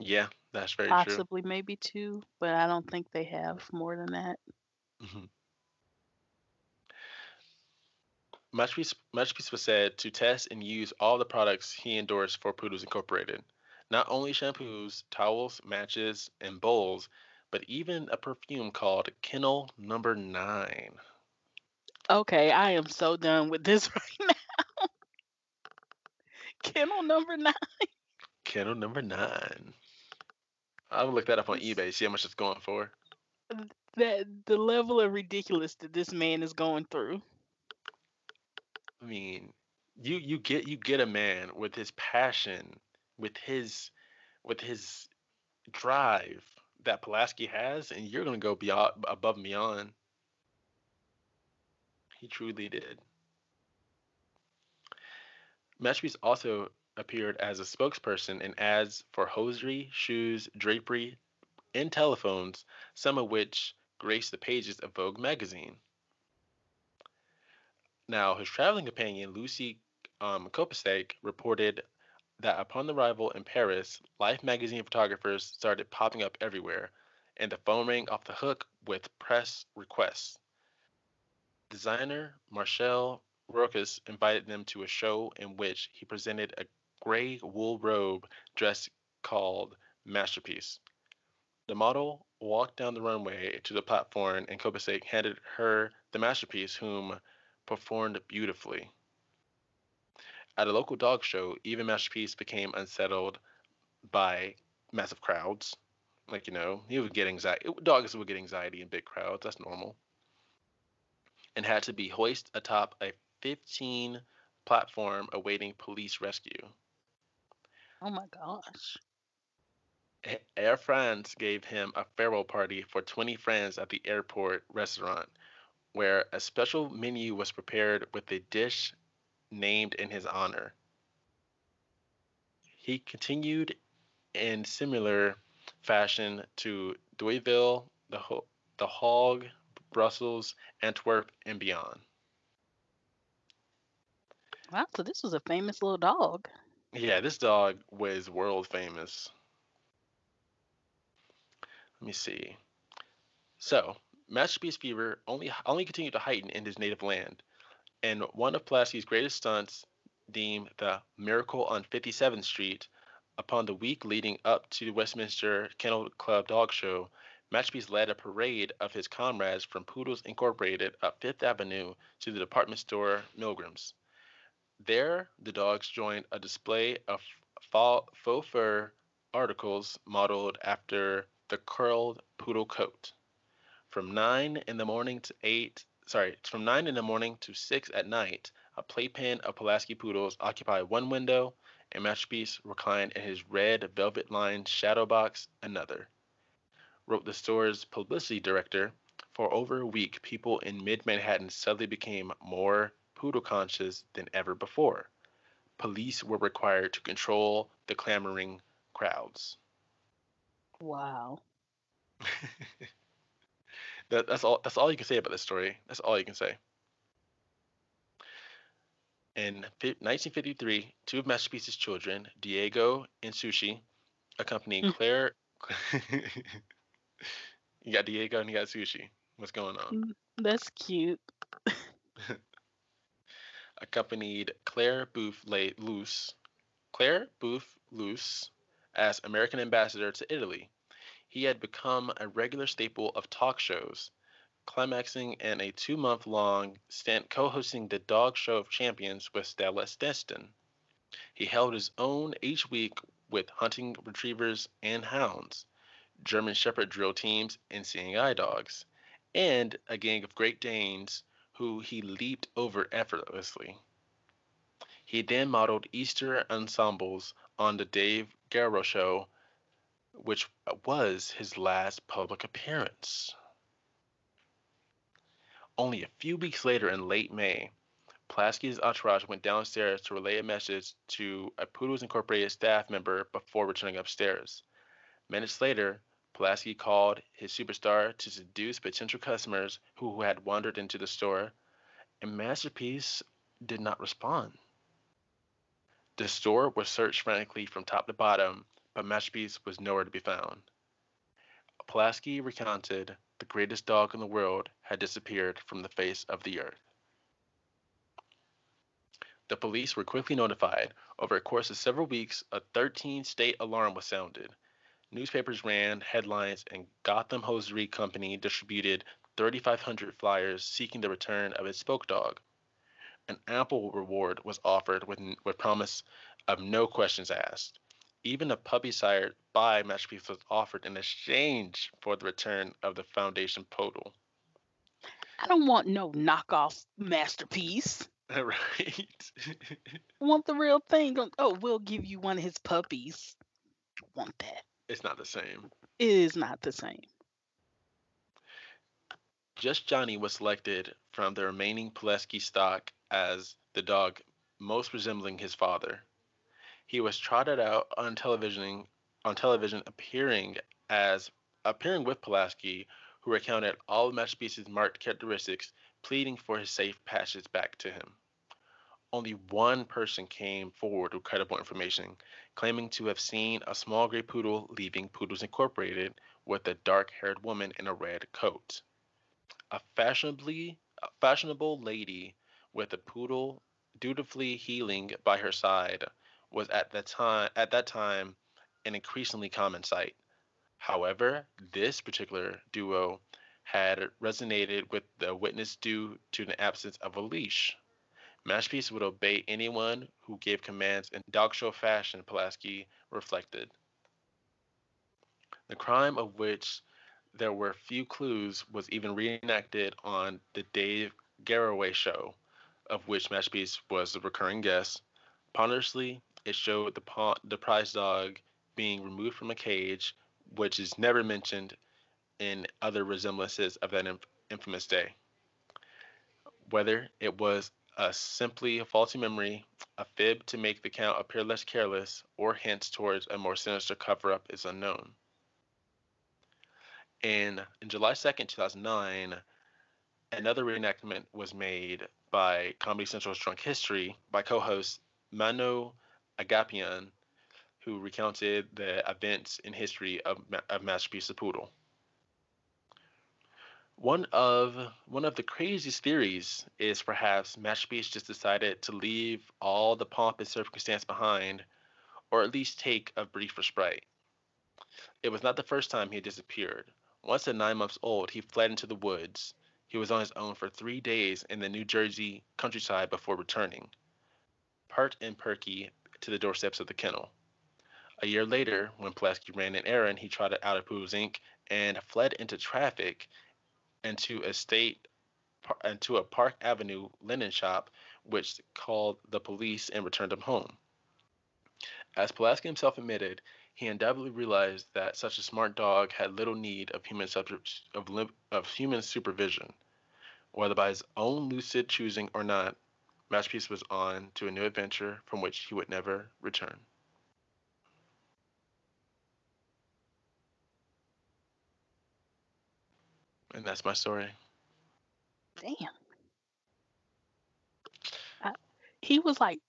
Yeah, that's very Possibly, true. Possibly maybe two, but I don't think they have more than that. Mm-hmm. Masterpiece, Masterpiece was said to test and use all the products he endorsed for Poodles Incorporated. Not only shampoos, towels, matches, and bowls, but even a perfume called Kennel Number Nine. Okay, I am so done with this right now. Kennel Number Nine. Kennel Number Nine. I would look that up on eBay, see how much it's going for. That the level of ridiculous that this man is going through. I mean, you you get you get a man with his passion, with his with his drive that Pulaski has, and you're gonna go beyond, above and beyond. He truly did. Masterpiece also appeared as a spokesperson in ads for hosiery, shoes, drapery, and telephones, some of which graced the pages of Vogue magazine. Now, his traveling companion, Lucy um, Kopasek, reported that upon the arrival in Paris, Life magazine photographers started popping up everywhere, and the phone rang off the hook with press requests. Designer Marcel Rochus invited them to a show in which he presented a gray wool robe dress called Masterpiece. The model walked down the runway to the platform, and Kopasek handed her the Masterpiece, whom performed beautifully. At a local dog show, even Masterpiece became unsettled by massive crowds. Like, you know, he would get anxiety. Dogs would get anxiety in big crowds. That's normal. And had to be hoisted atop a fifteen platform awaiting police rescue. Oh my gosh. Air France gave him a farewell party for twenty friends at the airport restaurant, where a special menu was prepared with a dish named in his honor. He continued in similar fashion to Deauville, the, Ho- the Hague, Brussels, Antwerp, and beyond. Wow, so this was a famous little dog. Yeah, this dog was world famous. Let me see. So, Masterpiece fever only only continued to heighten in his native land, and one of Pulaski's greatest stunts, deemed the Miracle on fifty-seventh Street, upon the week leading up to the Westminster Kennel Club Dog Show, Masterpiece led a parade of his comrades from Poodles Incorporated up Fifth Avenue to the department store Milgram's. There, the dogs joined a display of faux fur articles modeled after the curled poodle coat. From nine in the morning to eight, sorry, from nine in the morning to six at night, a playpen of Pulaski poodles occupied one window, and Masterpiece reclined in his red velvet-lined shadow box another. Wrote the store's publicity director, for over a week, people in mid-Manhattan suddenly became more poodle-conscious than ever before. Police were required to control the clamoring crowds. Wow. that, that's all. That's all you can say about this story. That's all you can say. In nineteen fifty-three, two of Masterpiece's children, Diego and Sushi, accompanied mm. Claire. You got Diego and you got Sushi. What's going on? That's cute. Accompanied Claire Booth Luce, Claire Booth Luce, as American ambassador to Italy. He had become a regular staple of talk shows, climaxing in a two-month-long stint co-hosting the Dog Show of Champions with Stella Stetson. He held his own each week with hunting retrievers and hounds, German Shepherd drill teams, and seeing eye dogs, and a gang of Great Danes who he leaped over effortlessly. He then modeled Easter ensembles on the Dave Garraway show, which was his last public appearance. Only a few weeks later, in late May, Pulaski's entourage went downstairs to relay a message to a Poodles Incorporated staff member before returning upstairs. Minutes later, Pulaski called his superstar to seduce potential customers who had wandered into the store, and Masterpiece did not respond. The store was searched frantically from top to bottom, but Masterpiece was nowhere to be found. Pulaski recounted the greatest dog in the world had disappeared from the face of the earth. The police were quickly notified. Over a course of several weeks, a thirteen-state alarm was sounded. Newspapers ran headlines, and Gotham Hosiery Company distributed thirty-five hundred flyers seeking the return of its spoke dog. An ample reward was offered with, with promise of no questions asked. Even a puppy sired by Masterpiece was offered in exchange for the return of the Foundation Poodle. I don't want no knockoff Masterpiece. Right. I want the real thing. Oh, we'll give you one of his puppies. I want that. It's not the same. It is not the same. Just Johnny was selected from the remaining Pulaski stock as the dog most resembling his father. He was trotted out on television, on television appearing as appearing with Pulaski, who recounted all of Masterpiece's marked characteristics, pleading for his safe passage back to him. Only one person came forward with credible information, claiming to have seen a small gray poodle leaving Poodles Incorporated with a dark-haired woman in a red coat. A fashionably, a fashionable lady with a poodle dutifully heeling by her side was at that time at that time an increasingly common sight. However, this particular duo had resonated with the witness due to the absence of a leash. Masterpiece would obey anyone who gave commands in dog show fashion, Pulaski reflected. The crime of which there were few clues was even reenacted on the Dave Garraway show, of which Masterpiece was the recurring guest. Ponderously, it showed the, paw- the prize dog being removed from a cage, which is never mentioned in other resemblances of that inf- infamous day. Whether it was a simply a faulty memory, a fib to make the count appear less careless, or hints towards a more sinister cover-up is unknown. And in July second, two thousand nine, another reenactment was made by Comedy Central's Drunk History by co-host Mano Agapian, who recounted the events in history of, of Masterpiece the Poodle. One of one of the craziest theories is perhaps Masterpiece just decided to leave all the pomp and circumstance behind, or at least take a brief respite. It was not the first time he had disappeared. Once at nine months old, he fled into the woods. He was on his own for three days in the New Jersey countryside before returning, pert and perky, to the doorsteps of the kennel. A year later, when Pulaski ran an errand, he trotted out of Poodles Incorporated and fled into traffic into a state into a Park Avenue linen shop, which called the police and returned him home. As Pulaski himself admitted, he undoubtedly realized that such a smart dog had little need of human subject, of, of human supervision. Whether by his own lucid choosing or not, Masterpiece was on to a new adventure from which he would never return. And that's my story. Damn. Uh, he was like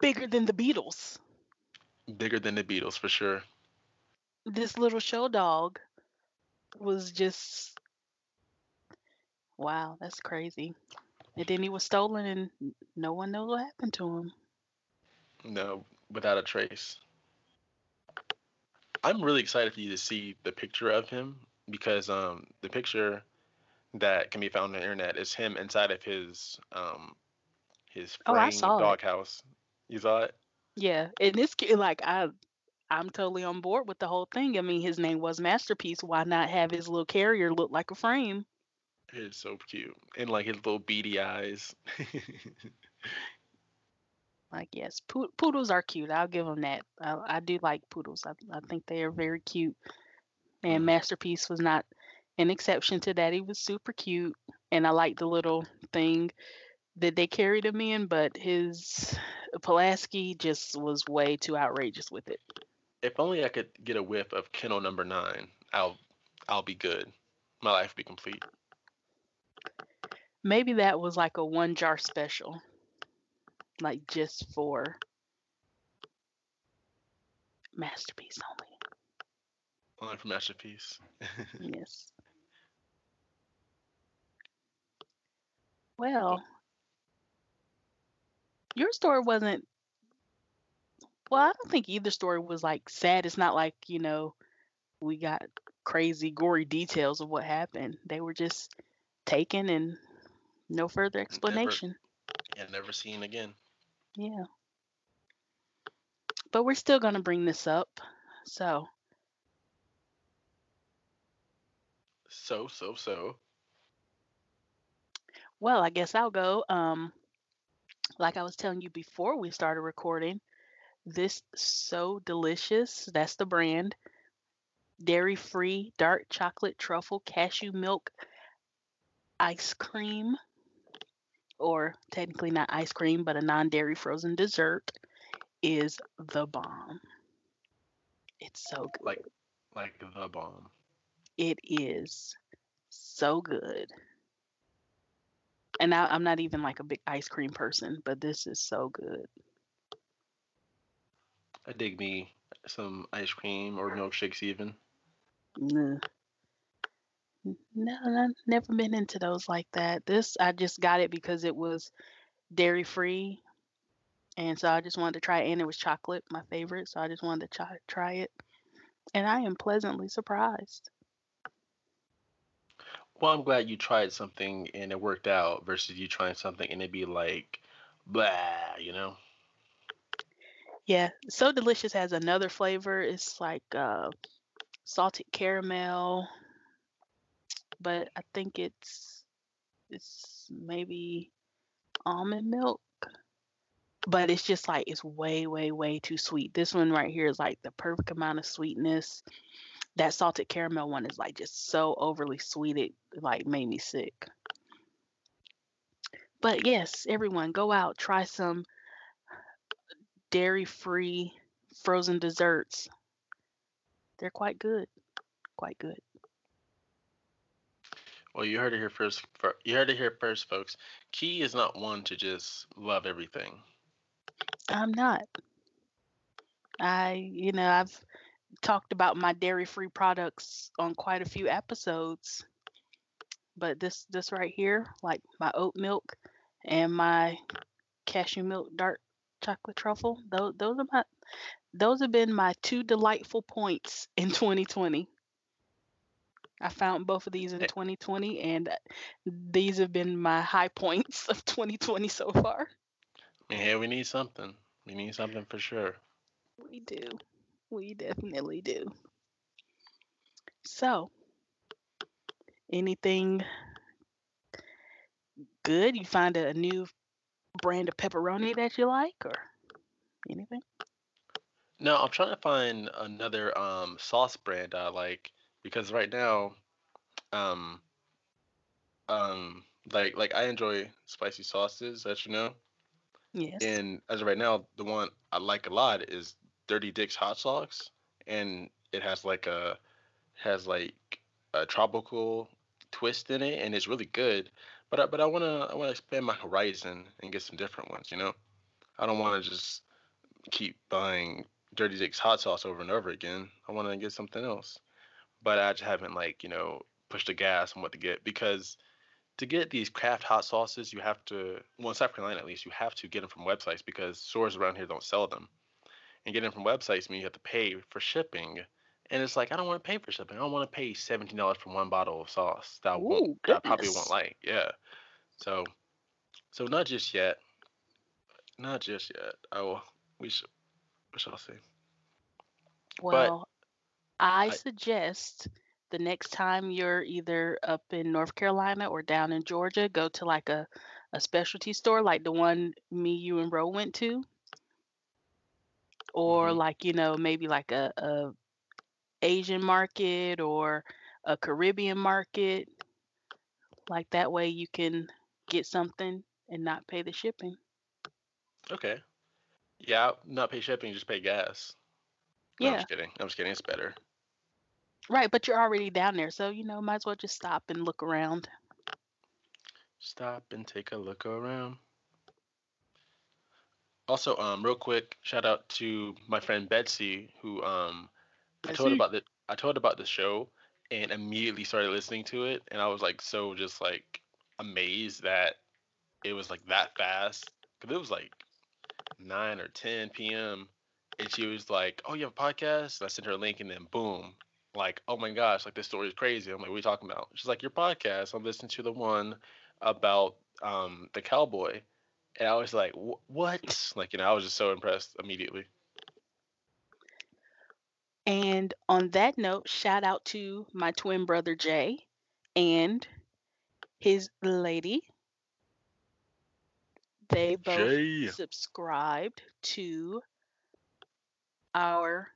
bigger than the Beatles. Bigger than the Beatles, for sure. This little show dog was just... Wow, that's crazy. And then he was stolen and no one knows what happened to him. No, without a trace. I'm really excited for you to see the picture of him, because um, the picture that can be found on the internet is him inside of his um, his frame oh, doghouse. You saw it? Yeah, and this kid, like, I, I'm totally on board with the whole thing. I mean, his name was Masterpiece. Why not have his little carrier look like a frame? It's so cute, and like his little beady eyes. Like, yes, po- poodles are cute. I'll give them that. I, I do like poodles. I, I think they are very cute. And Masterpiece was not an exception to that. He was super cute. And I liked the little thing that they carried him in, but his Pulaski just was way too outrageous with it. If only I could get a whiff of kennel number nine, I'll I'll be good. My life will be complete. Maybe that was like a one jar special. Like just for Masterpiece only. Only for Masterpiece. Yes. Well, your story wasn't, well, I don't think either story was like sad. It's not like, you know, we got crazy gory details of what happened. They were just taken and no further explanation. Never, yeah, never seen again. Yeah. But we're still going to bring this up. So. So, so, so. Well, I guess I'll go. Um, like I was telling you before we started recording, this So Delicious, that's the brand, dairy-free dark chocolate truffle cashew milk ice cream, or technically not ice cream, but a non-dairy frozen dessert, is the bomb. It's so good. Like, like the bomb. It is so good. And I, I'm not even like a big ice cream person, but this is so good. I dig me some ice cream or milkshakes even. Mm. No, I've never been into those like that. This, I just got it because it was dairy free. And so I just wanted to try it. And it was chocolate, my favorite. So I just wanted to try, try it. And I am pleasantly surprised. Well, I'm glad you tried something and it worked out versus you trying something and it'd be like, blah, you know? Yeah. So Delicious has another flavor. It's like uh, salted caramel. But I think it's it's maybe almond milk. But it's just like it's way, way, way too sweet. This one right here is like the perfect amount of sweetness. That salted caramel one is like just so overly sweet. It like made me sick. But yes, everyone go out, try some dairy-free frozen desserts. They're quite good, quite good. Well, you heard it here first. You heard it here first, folks. Key is not one to just love everything. I'm not. I, you know, I've talked about my dairy-free products on quite a few episodes, but this, this right here, like my oat milk and my cashew milk dark chocolate truffle, those, those are my, those have been my two delightful points in twenty twenty. I found both of these in twenty twenty, and these have been my high points of twenty twenty so far. Yeah, we need something. We need something for sure. We do. We definitely do. So, anything good? You find a new brand of pepperoni that you like, or anything? No, I'm trying to find another um, sauce brand I like. Because right now, um, um, like like I enjoy spicy sauces, as you know. Yes. And as of right now, the one I like a lot is Dirty Dick's hot sauce, and it has like a has like a tropical twist in it, and it's really good. But I, but I wanna I wanna expand my horizon and get some different ones, you know. I don't wanna just keep buying Dirty Dick's hot sauce over and over again. I wanna get something else. But I just haven't, like, you know, pushed the gas on what to get. Because to get these craft hot sauces, you have to, well, in South Carolina at least, you have to get them from websites because stores around here don't sell them. And getting them from websites means you have to pay for shipping. And it's like, I don't want to pay for shipping. I don't want to pay seventeen dollars for one bottle of sauce that, Ooh, I, that I probably won't like. Yeah. So, so not just yet. Not just yet. I will, we, sh- we shall see. Well. But, I suggest the next time you're either up in North Carolina or down in Georgia, go to like a, a specialty store like the one me, you, and Ro went to. Or mm-hmm. like, you know, maybe like a, a Asian market or a Caribbean market. Like that way you can get something and not pay the shipping. Okay. Yeah, not pay shipping, just pay gas. No, yeah. I'm just kidding. I'm just kidding. It's better. Right, but you're already down there, so, you know, might as well just stop and look around. Stop and take a look around. Also, um, real quick, shout out to my friend Betsy, who um, I told about the I told about the show and immediately started listening to it, and I was like so just like amazed that it was like that fast because it was like nine or ten p m. And she was like, oh, you have a podcast? And I sent her a link, and then boom. Like, oh, my gosh, like, this story is crazy. I'm like, what are you talking about? She's like, your podcast. I'm listening to the one about um, the cowboy. And I was like, what? Like, you know, I was just so impressed immediately. And on that note, shout out to my twin brother, Jay, and his lady. They both Jay. subscribed to our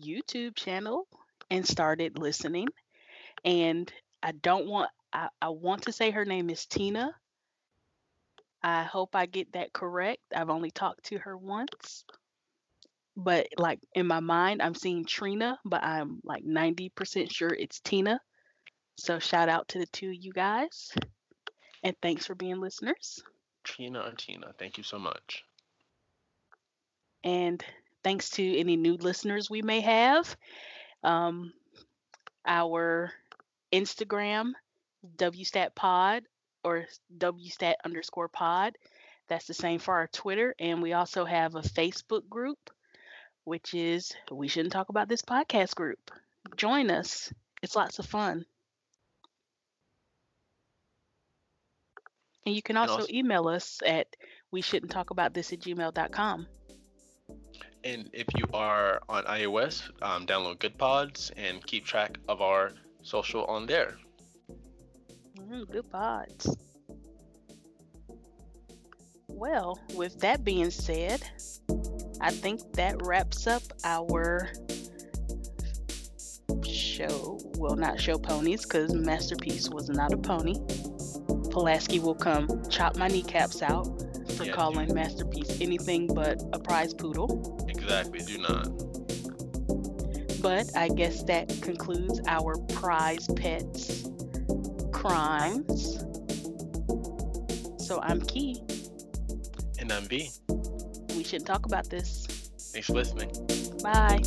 YouTube channel and started listening, and I don't want, I, I want to say her name is Tina. I hope I get that correct. I've only talked to her once. But like in my mind, I'm seeing Trina, but I'm like ninety percent sure it's Tina. So shout out to the two of you guys. And thanks for being listeners. Trina and Tina, thank you so much. And thanks to any new listeners we may have. Um, our Instagram, WStatPod or WStat underscore pod. That's the same for our Twitter. And we also have a Facebook group, which is We Shouldn't Talk About This Podcast group. Join us. It's lots of fun. And you can also, also email us at we shouldn't talk about this at gmail dot com. And if you are on iOS, um, download Good Pods and keep track of our social on there. Mm, Good Pods. Well, with that being said, I think that wraps up our show. Well, not show ponies, because Masterpiece was not a pony. Pulaski will come chop my kneecaps out for yeah, calling dude. Masterpiece anything but a prize poodle. Exactly, do not. But I guess that concludes our prize pets crimes. So I'm Key. And I'm B. We shouldn't talk about this. Thanks for listening. Bye.